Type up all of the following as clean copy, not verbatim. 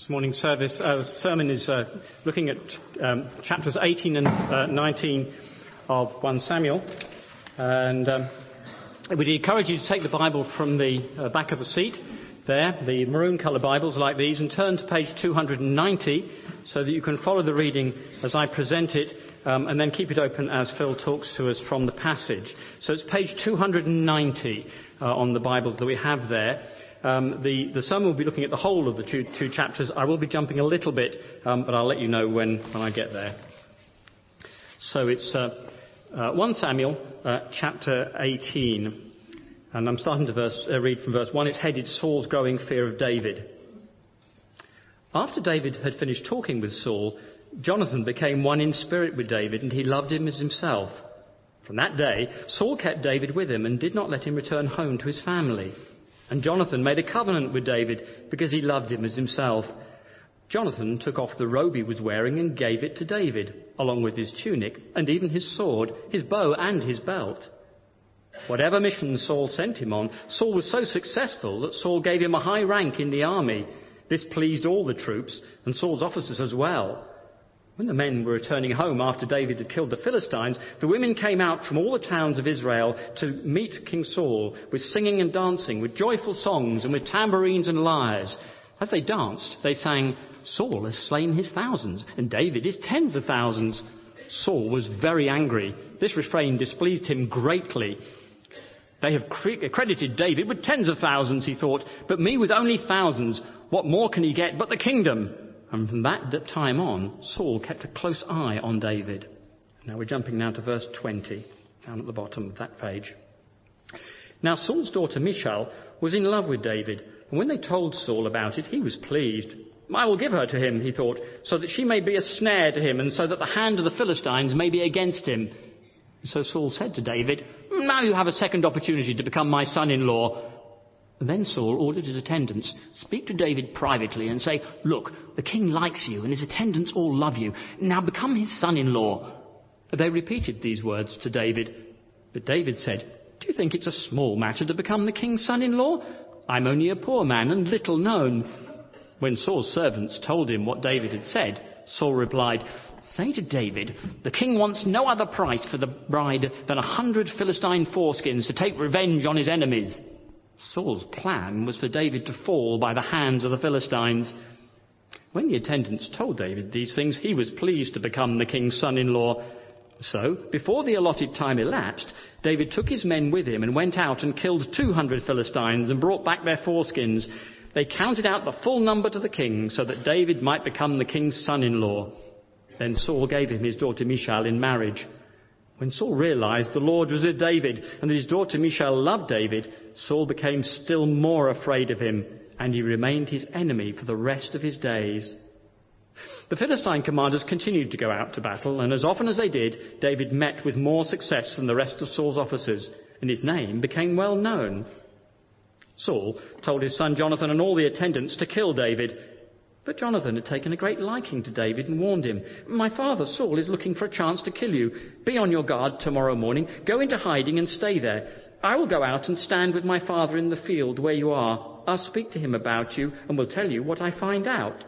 This morning's sermon is looking at chapters 18 and 19 of 1 Samuel. And I would encourage you to take the Bible from the back of the seat there, the maroon colour Bibles like these, and turn to page 290 so that you can follow the reading as I present it, and then keep it open as Phil talks to us from the passage. So it's page 290 on the Bibles that we have there. The sermon will be looking at the whole of the two chapters. I will be jumping a little bit, but I'll let you know when I get there. So it's 1 Samuel, chapter 18. And I'm starting to read from verse 1. It's headed, Saul's Growing Fear of David. After David had finished talking with Saul, Jonathan became one in spirit with David, and he loved him as himself. From that day, Saul kept David with him and did not let him return home to his family. And Jonathan made a covenant with David because he loved him as himself. Jonathan took off the robe he was wearing and gave it to David, along with his tunic and even his sword, his bow and his belt. Whatever mission Saul sent him on, Saul was so successful that Saul gave him a high rank in the army. This pleased all the troops and Saul's officers as well. When the men were returning home after David had killed the Philistines, the women came out from all the towns of Israel to meet King Saul with singing and dancing, with joyful songs and with tambourines and lyres. As they danced, they sang, Saul has slain his thousands and David his tens of thousands. Saul was very angry. This refrain displeased him greatly. They have credited David with tens of thousands, he thought, but me with only thousands. What more can he get but the kingdom? And from that time on, Saul kept a close eye on David. Now we're jumping now to verse 20, down at the bottom of that page. Now Saul's daughter Michal was in love with David, and when they told Saul about it, he was pleased. I will give her to him, he thought, so that she may be a snare to him, and so that the hand of the Philistines may be against him. So Saul said to David, now you have a second opportunity to become my son-in-law. Then Saul ordered his attendants, speak to David privately and say, look, the king likes you and his attendants all love you. Now become his son-in-law. They repeated these words to David. But David said, do you think it's a small matter to become the king's son-in-law? I'm only a poor man and little known. When Saul's servants told him what David had said, Saul replied, say to David, the king wants no other price for the bride than 100 Philistine foreskins to take revenge on his enemies. Saul's plan was for David to fall by the hands of the Philistines. When the attendants told David these things, he was pleased to become the king's son-in-law. So, before the allotted time elapsed, David took his men with him and went out and killed 200 Philistines and brought back their foreskins. They counted out the full number to the king so that David might become the king's son-in-law. Then Saul gave him his daughter Michal in marriage. When Saul realized the Lord was with David and that his daughter Michal loved David, Saul became still more afraid of him, and he remained his enemy for the rest of his days. The Philistine commanders continued to go out to battle, and as often as they did, David met with more success than the rest of Saul's officers, and his name became well known. Saul told his son Jonathan and all the attendants to kill David. But Jonathan had taken a great liking to David and warned him, my father Saul is looking for a chance to kill you. Be on your guard tomorrow morning. Go into hiding and stay there. I will go out and stand with my father in the field where you are. I'll speak to him about you and will tell you what I find out.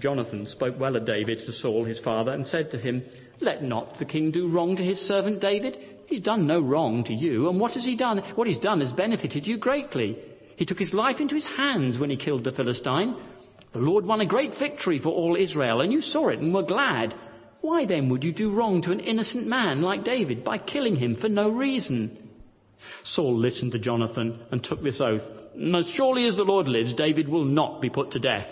Jonathan spoke well of David to Saul his father and said to him, let not the king do wrong to his servant David. He's done no wrong to you, and what has he done? What he's done has benefited you greatly. He took his life into his hands when he killed the Philistine. The Lord won a great victory for all Israel, and you saw it and were glad. Why then would you do wrong to an innocent man like David by killing him for no reason? Saul listened to Jonathan and took this oath. As surely as the Lord lives, David will not be put to death.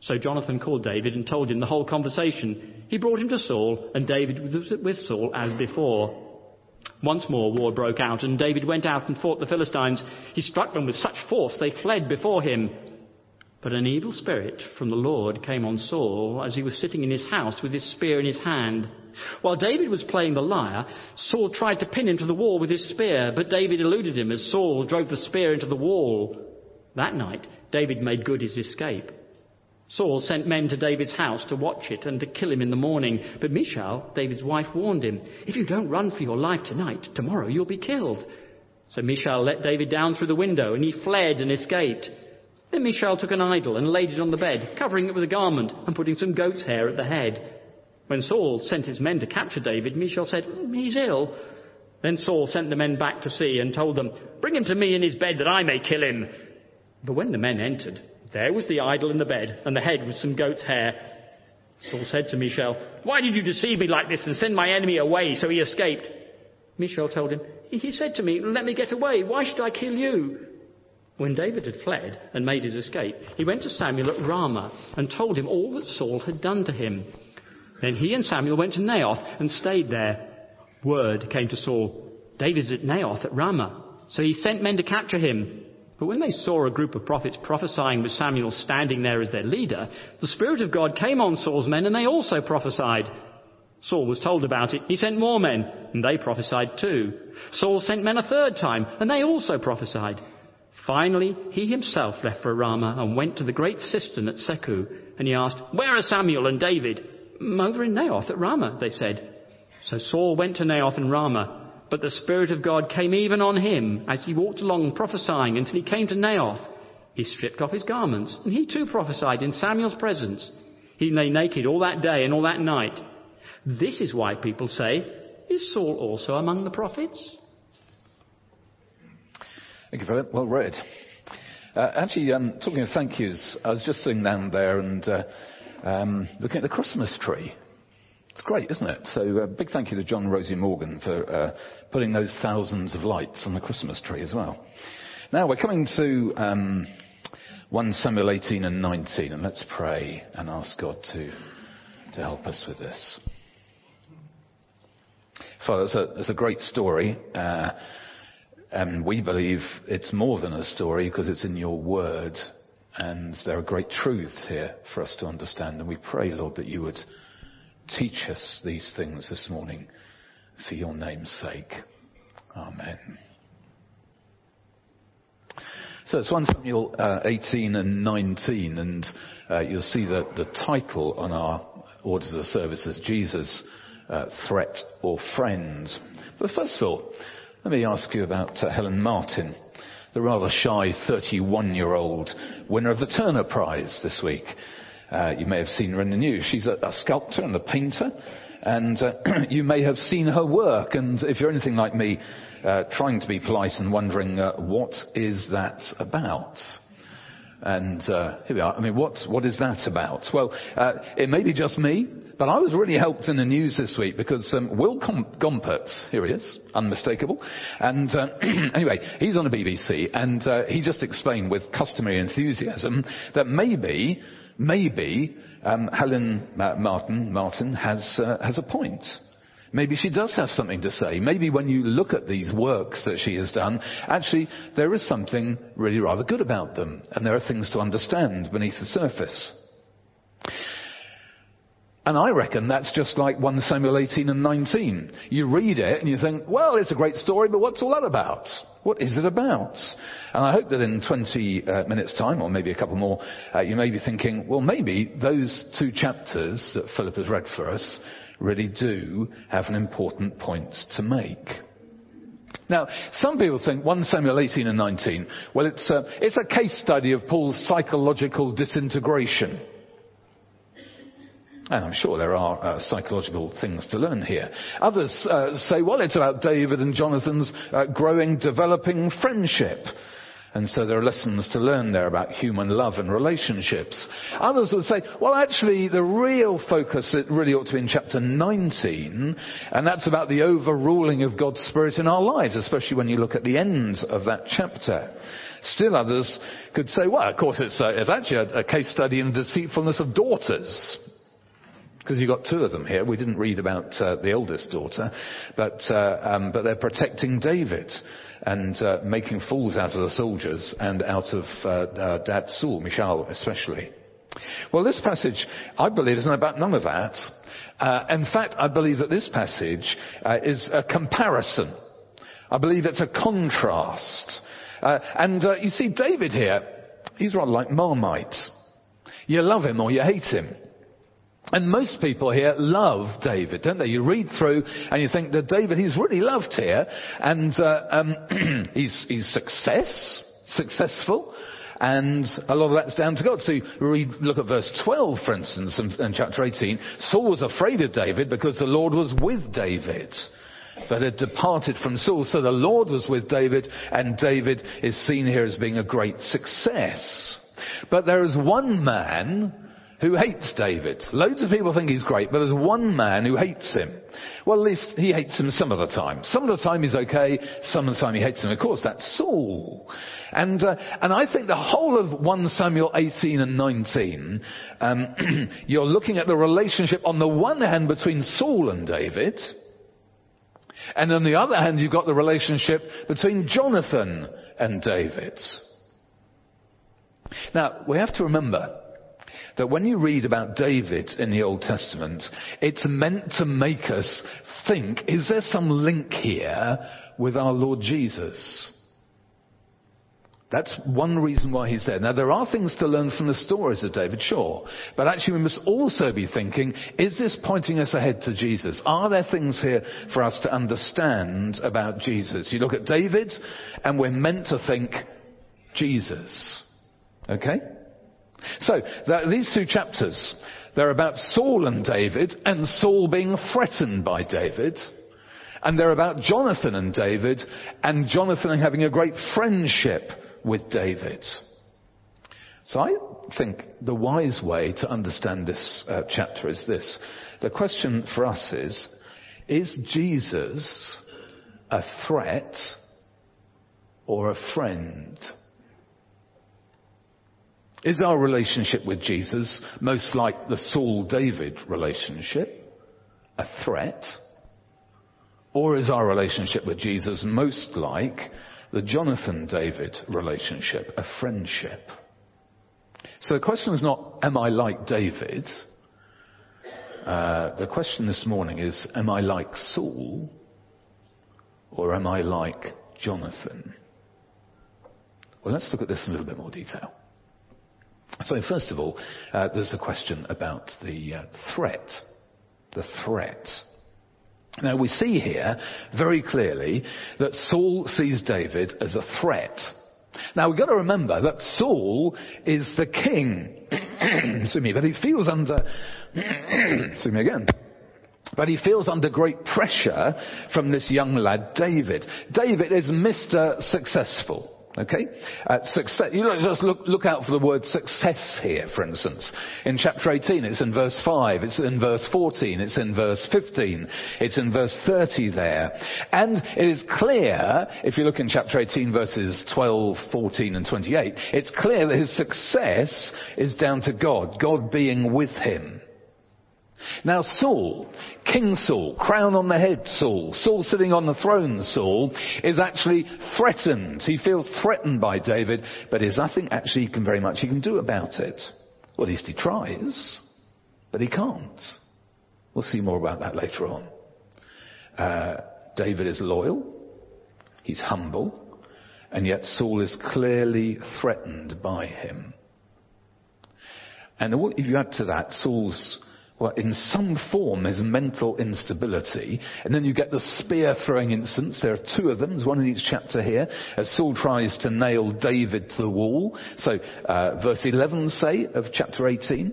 So Jonathan called David and told him the whole conversation. He brought him to Saul, and David was with Saul as before. Once more war broke out, and David went out and fought the Philistines. He struck them with such force they fled before him. But an evil spirit from the Lord came on Saul as he was sitting in his house with his spear in his hand. While David was playing the lyre, Saul tried to pin him to the wall with his spear, but David eluded him as Saul drove the spear into the wall. That night, David made good his escape. Saul sent men to David's house to watch it and to kill him in the morning. But Michal, David's wife, warned him, if you don't run for your life tonight, tomorrow you'll be killed. So Michal let David down through the window, and he fled and escaped. Then Michel took an idol and laid it on the bed, covering it with a garment and putting some goat's hair at the head. When Saul sent his men to capture David, Michel said, "He's ill." Then Saul sent the men back to see and told them, "Bring him to me in his bed that I may kill him." But when the men entered, there was the idol in the bed and the head with some goat's hair. Saul said to Michel, "Why did you deceive me like this and send my enemy away so he escaped?" Michel told him, "He said to me, 'Let me get away. Why should I kill you?'" When David had fled and made his escape, he went to Samuel at Ramah and told him all that Saul had done to him. Then he and Samuel went to Naioth and stayed there. Word came to Saul, "David's at Naioth at Ramah." So he sent men to capture him. But when they saw a group of prophets prophesying with Samuel standing there as their leader, the Spirit of God came on Saul's men, and they also prophesied. Saul was told about it. He sent more men, and they prophesied too. Saul sent men a third time, and they also prophesied. Finally, he himself left for Ramah and went to the great cistern at Seku, and he asked, "Where are Samuel and David?" "Over in Naioth at Ramah," they said. So Saul went to Naioth and Ramah. But the Spirit of God came even on him as he walked along prophesying until he came to Naioth. He stripped off his garments, and he too prophesied in Samuel's presence. He lay naked all that day and all that night. This is why people say, "Is Saul also among the prophets?" Thank you, Philip. Well read. Talking of thank yous, I was just sitting down there and looking at the Christmas tree. It's great, isn't it? So big thank you to John and Rosie Morgan for putting those thousands of lights on the Christmas tree as well. Now we're coming to 1 Samuel 18 and 19, and let's pray and ask God to help us with this. Father, it's a great story, and we believe it's more than a story because it's in your word, and there are great truths here for us to understand, and we pray, Lord, that you would teach us these things this morning for your name's sake. Amen. So it's 1 Samuel 18 and 19, and you'll see that the title on our orders of service is Jesus, Threat or Friend. But first of all, let me ask you about Helen Martin, the rather shy 31-year-old winner of the Turner Prize this week. You may have seen her in the news. She's a sculptor and a painter, and you may have seen her work. And if you're anything like me, trying to be polite and wondering, what is that about? And here we are. I mean, what is that about? Well, it may be just me, but I was really helped in the news this week because Will Gompertz, here he is, unmistakable, and anyway, he's on the BBC, and he just explained with customary enthusiasm that maybe Helen Martin has a point. Maybe she does have something to say. Maybe when you look at these works that she has done, actually there is something really rather good about them, and there are things to understand beneath the surface. And I reckon that's just like 1 Samuel 18 and 19. You read it and you think, well, it's a great story, but what's all that about? What is it about? And I hope that in 20 minutes time, or maybe a couple more, you may be thinking, well, maybe those two chapters that Philip has read for us really do have an important point to make. Now, some people think 1 Samuel 18 and 19, well, it's a case study of Paul's psychological disintegration. And I'm sure there are psychological things to learn here. Others say, well, it's about David and Jonathan's growing, developing friendship. And so there are lessons to learn there about human love and relationships. Others would say, well, actually, the real focus, it really ought to be in chapter 19, and that's about the overruling of God's Spirit in our lives, especially when you look at the end of that chapter. Still others could say, well, of course, it's actually a case study in the deceitfulness of daughters. Because you've got two of them here. We didn't read about the eldest daughter, but they're protecting David and making fools out of the soldiers and out of Dad Saul, Michal especially. Well, this passage, I believe, isn't about none of that. In fact, I believe that this passage is a comparison. I believe it's a contrast. You see, David here, he's rather like Marmite. You love him or you hate him. And most people here love David, don't they? You read through and you think that David, he's really loved here, and he's successful, And a lot of that's down to God. So look at verse 12, for instance, in chapter 18. Saul was afraid of David because the Lord was with David, but had departed from Saul. So the Lord was with David, and David is seen here as being a great success. But there is one man who hates David. Loads of people think he's great, but there's one man who hates him. Well, at least he hates him some of the time. Some of the time he's okay, some of the time he hates him. Of course, that's Saul. And I think the whole of 1 Samuel 18 and 19, you're looking at the relationship on the one hand between Saul and David, and on the other hand you've got the relationship between Jonathan and David. Now, we have to remember that when you read about David in the Old Testament, it's meant to make us think, is there some link here with our Lord Jesus? That's one reason why he's there. Now, there are things to learn from the stories of David, sure. But actually, we must also be thinking, is this pointing us ahead to Jesus? Are there things here for us to understand about Jesus? You look at David, and we're meant to think Jesus. Okay? So, these two chapters, they're about Saul and David, and Saul being threatened by David. And they're about Jonathan and David, and Jonathan having a great friendship with David. So I think the wise way to understand this chapter is this. The question for us is Jesus a threat or a friend? Is our relationship with Jesus most like the Saul-David relationship, a threat? Or is our relationship with Jesus most like the Jonathan-David relationship, a friendship? So the question is not, am I like David? The question this morning is, am I like Saul? Or am I like Jonathan? Well, let's look at this in a little bit more detail. So first of all, there's the question about the threat. The threat. Now we see here very clearly that Saul sees David as a threat. Now we've got to remember that Saul is the king. But he feels under But he feels under great pressure from this young lad David. David is Mr. Successful. Okay? Success. You just look out for the word success here, for instance. In chapter 18, it's in verse 5, it's in verse 14, it's in verse 15, it's in verse 30 there. And it is clear, if you look in chapter 18, verses 12, 14, and 28, it's clear that his success is down to God, God being with him. Now Saul, King Saul, crown on the head Saul, Saul sitting on the throne Saul, is actually threatened. He feels threatened by David, but there's nothing actually he can do about it. Well, at least he tries, but he can't. We'll see more about that later on. David is loyal, he's humble, and yet Saul is clearly threatened by him. And if you add to that, Saul's in some form is mental instability. And then you get the spear-throwing incidents. There are two of them. There's one in each chapter here. As Saul tries to nail David to the wall. So, verse 11, say, of chapter 18.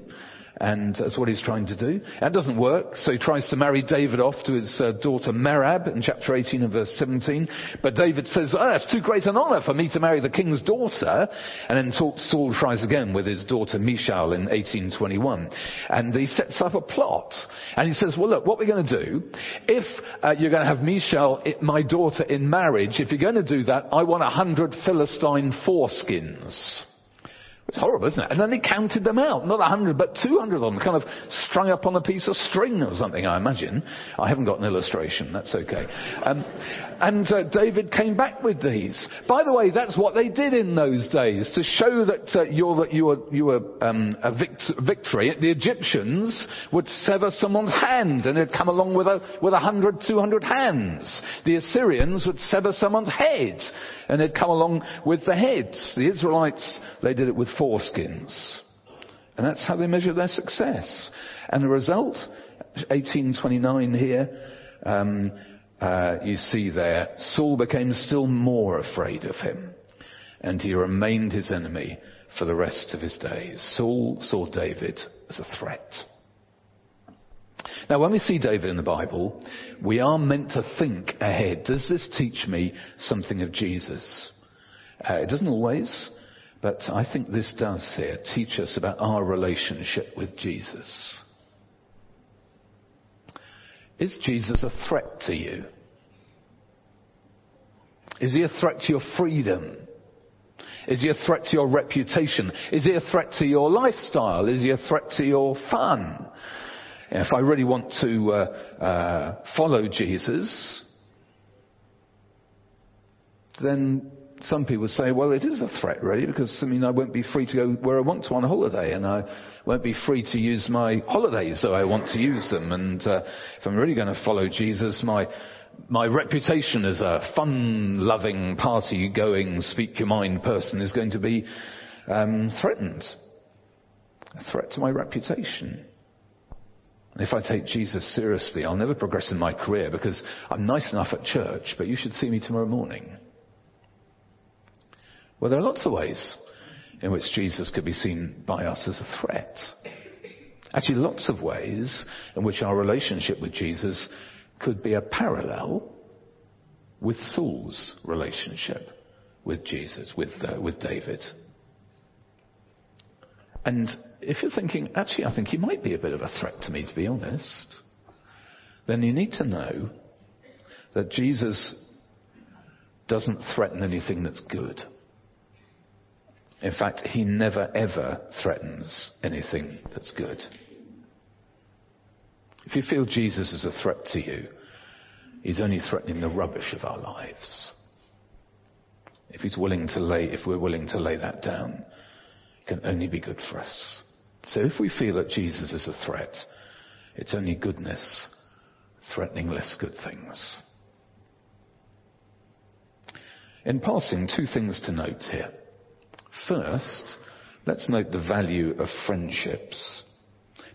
And that's what he's trying to do. That doesn't work. So he tries to marry David off to his daughter Merab in chapter 18 and verse 17. But David says, it's too great an honor for me to marry the king's daughter. And then Saul tries again with his daughter Michal in 18:21. And he sets up a plot. And he says, well, look, what we're going to do, if you're going to have Michal, my daughter, in marriage, if you're going to do that, I want 100 Philistine foreskins. It's horrible, isn't it? And then he counted them out. Not 100, but 200 of them, kind of strung up on a piece of string or something, I imagine. I haven't got an illustration. That's okay. David came back with these. By the way, that's what they did in those days, to show that you were a victory. The Egyptians would sever someone's hand, and it'd come along with 100, 200 hands. The Assyrians would sever someone's head, and it'd come along with the heads. The Israelites, they did it with foreskins. And that's how they measure their success. And the result, 18:29 here, you see there, Saul became still more afraid of him, and he remained his enemy for the rest of his days. Saul saw David as a threat. Now, when we see David in the Bible, we are meant to think ahead. Does this teach me something of Jesus? It doesn't always, but I think this does here teach us about our relationship with Jesus. Is Jesus a threat to you? Is he a threat to your freedom? Is he a threat to your reputation? Is he a threat to your lifestyle? Is he a threat to your fun? If I really want to follow Jesus, then some people say, well, it is a threat, really, because, I mean, I won't be free to go where I want to on holiday, and I won't be free to use my holidays though I want to use them. And if I'm really going to follow Jesus, my reputation as a fun-loving, party-going, speak-your-mind person is going to be threatened. A threat to my reputation. If I take Jesus seriously, I'll never progress in my career because I'm nice enough at church, but you should see me tomorrow morning. Well, there are lots of ways in which Jesus could be seen by us as a threat. Actually, lots of ways in which our relationship with Jesus could be a parallel with Saul's relationship with Jesus, with David. And if you're thinking, actually, I think he might be a bit of a threat to me, to be honest, then you need to know that Jesus doesn't threaten anything that's good. In fact, he never, ever threatens anything that's good. If you feel Jesus is a threat to you, he's only threatening the rubbish of our lives. If we're willing to lay that down, can only be good for us. So if we feel that Jesus is a threat, it's only goodness threatening less good things. In passing, two things to note here. First, let's note the value of friendships.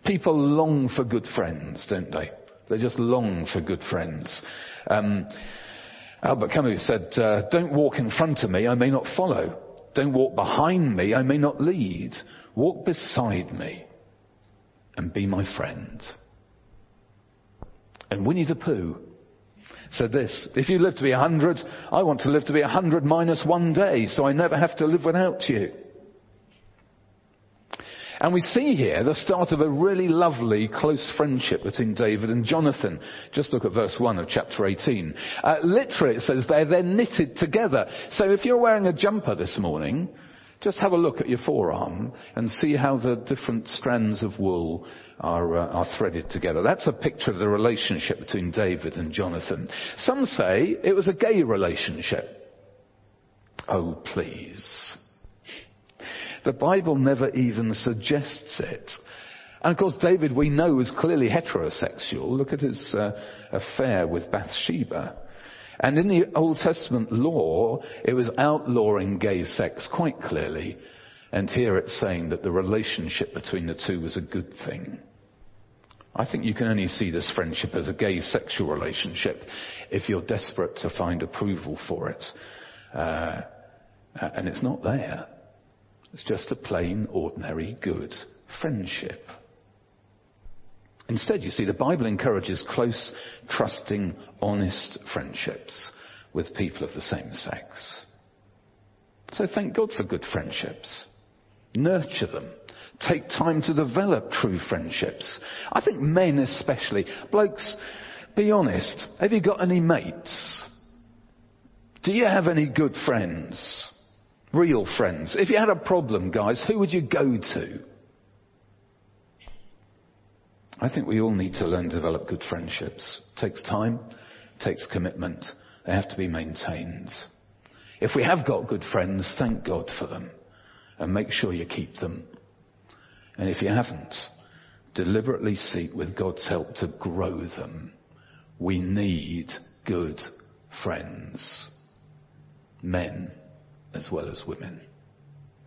People long for good friends, don't they? They just long for good friends. Albert Camus said, don't walk in front of me, I may not follow. Don't walk behind me, I may not lead. Walk beside me and be my friend. And Winnie the Pooh said this, if you live to be 100, I want to live to be 100 minus one day, so I never have to live without you. And we see here the start of a really lovely close friendship between David and Jonathan. Just look at verse 1 of chapter 18. Literally it says they're knitted together. So if you're wearing a jumper this morning, just have a look at your forearm and see how the different strands of wool are threaded together. That's a picture of the relationship between David and Jonathan. Some say it was a gay relationship. Oh, please. The Bible never even suggests it. And of course, David, we know, was clearly heterosexual. Look at his affair with Bathsheba. And in the Old Testament law, it was outlawing gay sex quite clearly. And here it's saying that the relationship between the two was a good thing. I think you can only see this friendship as a gay sexual relationship if you're desperate to find approval for it. And it's not there. It's just a plain, ordinary, good friendship. Instead, you see, the Bible encourages close, trusting, honest friendships with people of the same sex. So thank God for good friendships. Nurture them. Take time to develop true friendships. I think men especially. Blokes, be honest. Have you got any mates? Do you have any good friends? Real friends. If you had a problem, guys, who would you go to? I think we all need to learn to develop good friendships. It takes time, it takes commitment. They have to be maintained. If we have got good friends, thank God for them and make sure you keep them. And if you haven't, deliberately seek with God's help to grow them. We need good friends. Men. As well as women.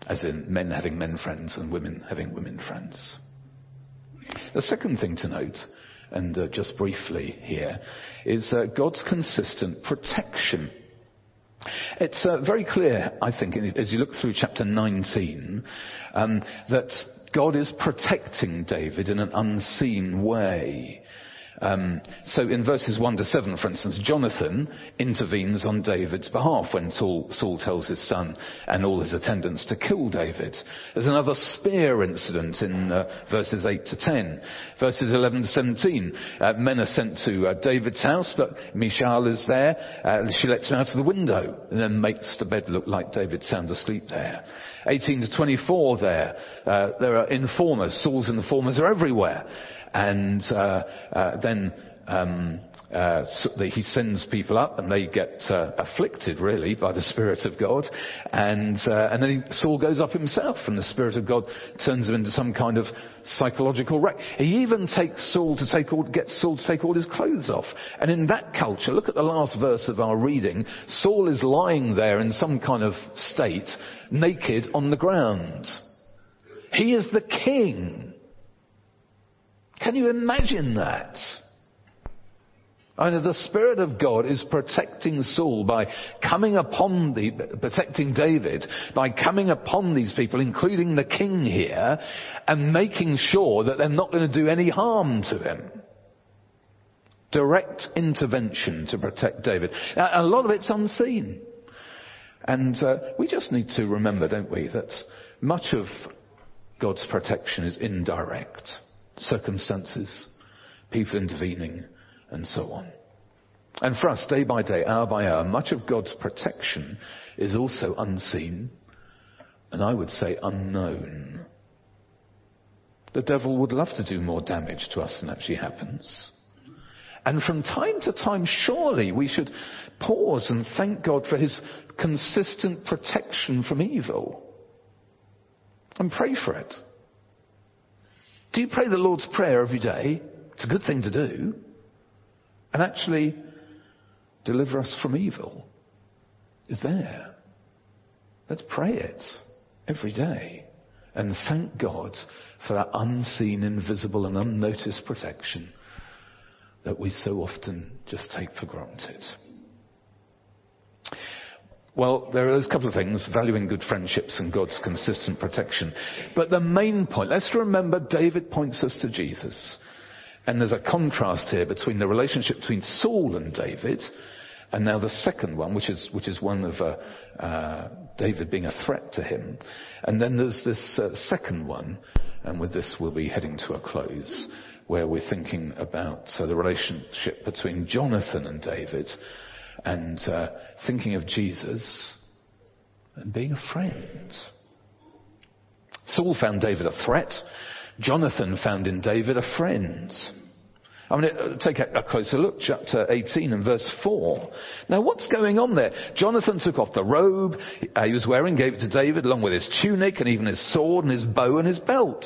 As in men having men friends and women having women friends. The second thing to note, and just briefly here, is God's consistent protection It's very clear, I think, as you look through chapter 19, that God is protecting David in an unseen way. So in verses 1 to 7, for instance, Jonathan intervenes on David's behalf when Saul tells his son and all his attendants to kill David. There's another spear incident in verses 8 to 10. Verses 11 to 17, men are sent to David's house, but Michal is there. She lets him out of the window and then makes the bed look like David's sound asleep there. 18 to 24 there, there are informers. Saul's informers are everywhere. And he sends people up, and they get afflicted, really, by the Spirit of God. And then Saul goes up himself, and the Spirit of God turns him into some kind of psychological wreck. He even gets Saul to take all his clothes off. And in that culture, look at the last verse of our reading, Saul is lying there in some kind of state, naked on the ground. He is the king. Can you imagine that? I know the Spirit of God is protecting Saul by coming upon protecting David by coming upon these people, including the king here, and making sure that they're not going to do any harm to him. Direct intervention to protect David. Now, a lot of it's unseen. And we just need to remember, don't we, that much of God's protection is indirect. Circumstances, people intervening, and so on. And for us, day by day, hour by hour, much of God's protection is also unseen, and I would say unknown. The devil would love to do more damage to us than actually happens. And from time to time, surely we should pause and thank God for his consistent protection from evil, and pray for it. Do you pray the Lord's Prayer every day? It's a good thing to do. And actually, deliver us from evil is there. Let's pray it every day. And thank God for that unseen, invisible and unnoticed protection that we so often just take for granted. Well, there are those couple of things, valuing good friendships and God's consistent protection. But the main point, let's remember David points us to Jesus. And there's a contrast here between the relationship between Saul and David, and now the second one, which is one of David being a threat to him. And then there's this second one, and with this we'll be heading to a close, where we're thinking about the relationship between Jonathan and David, and thinking of Jesus and being a friend. Saul found David a threat. Jonathan found in David a friend. I mean, take a closer look, chapter 18 and verse 4. Now, what's going on there? Jonathan took off the robe he was wearing, gave it to David, along with his tunic and even his sword and his bow and his belt.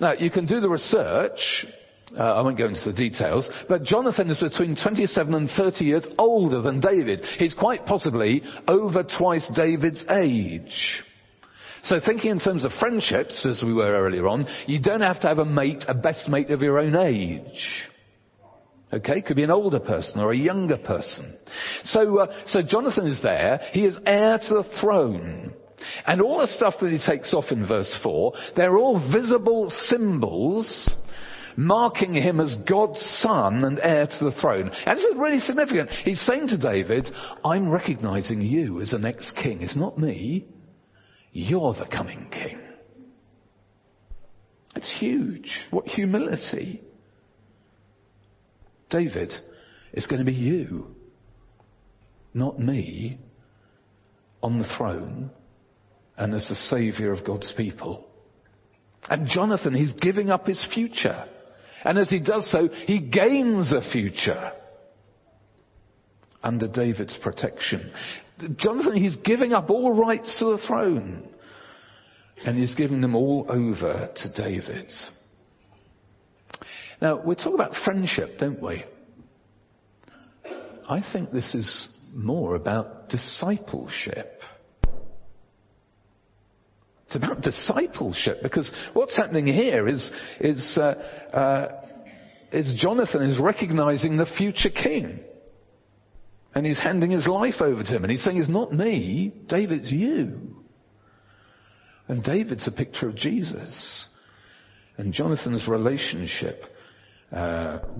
Now, you can do the research. I won't go into the details, but Jonathan is between 27 and 30 years older than David. He's quite possibly over twice David's age. So thinking in terms of friendships, as we were earlier on, you don't have to have a best mate of your own age. Okay, could be an older person or a younger person. So Jonathan is there. He is heir to the throne. And all the stuff that he takes off in verse 4, they're all visible symbols marking him as God's son and heir to the throne. And this is really significant. He's saying to David, I'm recognizing you as the next king. It's not me. You're the coming king. It's huge. What humility. David, it's going to be you, not me, on the throne and as the saviour of God's people. And Jonathan, he's giving up his future. And as he does so, he gains a future under David's protection. Jonathan, he's giving up all rights to the throne. And he's giving them all over to David. Now, we're talking about friendship, don't we? I think this is more about discipleship. It's about discipleship, because what's happening here is Jonathan is recognizing the future king. And he's handing his life over to him. And he's saying, it's not me, David, it's you. And David's a picture of Jesus. And Jonathan's relationship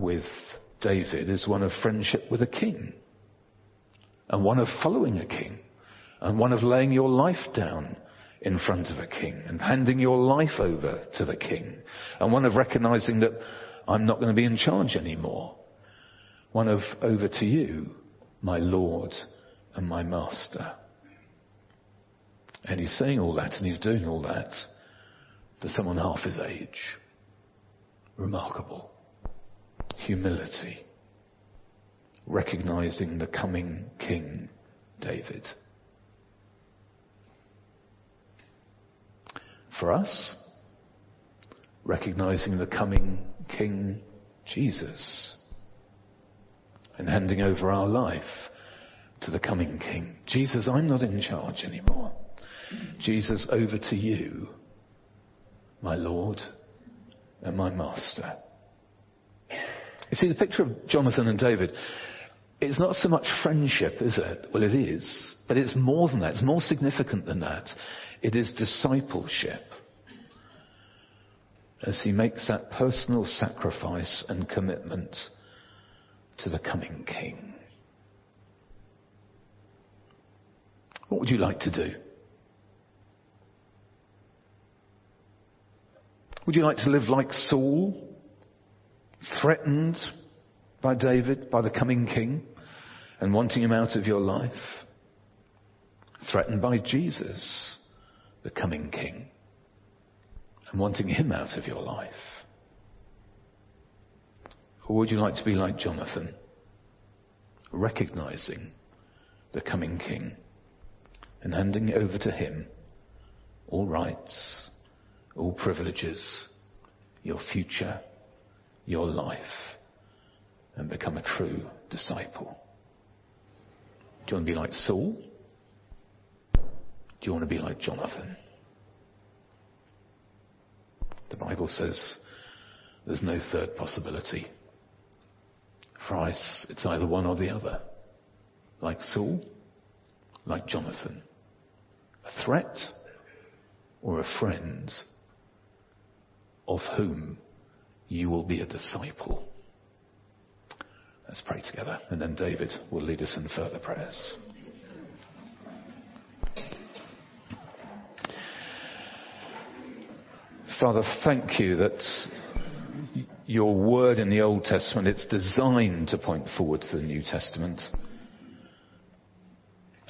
with David is one of friendship with a king. And one of following a king. And one of laying your life down in front of a king. And handing your life over to the king. And one of recognizing that I'm not going to be in charge anymore. One of over to you, my Lord and my Master. And he's saying all that and he's doing all that to someone half his age. Remarkable. Humility. Recognizing the coming King David. For us, recognizing the coming King Jesus and handing over our life to the coming King. Jesus, I'm not in charge anymore. Jesus, over to you, my Lord and my Master. You see, the picture of Jonathan and David, it's not so much friendship, is it? Well, it is, but it's more than that. It's more significant than that. It is discipleship. As he makes that personal sacrifice and commitment to the coming King. What would you like to do? Would you like to live like Saul, threatened by David, by the coming King, and wanting him out of your life? Threatened by Jesus, the coming King, and wanting him out of your life? Or would you like to be like Jonathan, recognizing the coming King and handing over to him all rights, all privileges, your future, your life, and become a true disciple? Do you want to be like Saul? Do you want to be like Jonathan? The Bible says there's no third possibility. For us, it's either one or the other. Like Saul, like Jonathan. A threat or a friend of whom you will be a disciple. Let's pray together, and then David will lead us in further prayers. Father, thank you that your word in the Old Testament, it's designed to point forward to the New Testament.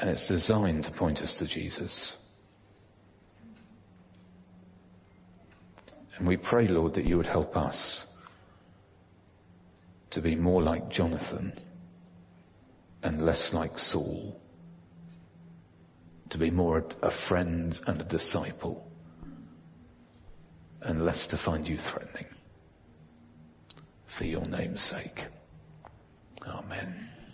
And it's designed to point us to Jesus. And we pray, Lord, that you would help us to be more like Jonathan and less like Saul. To be more a friend and a disciple. And less to find you threatening. For your name's sake. Amen.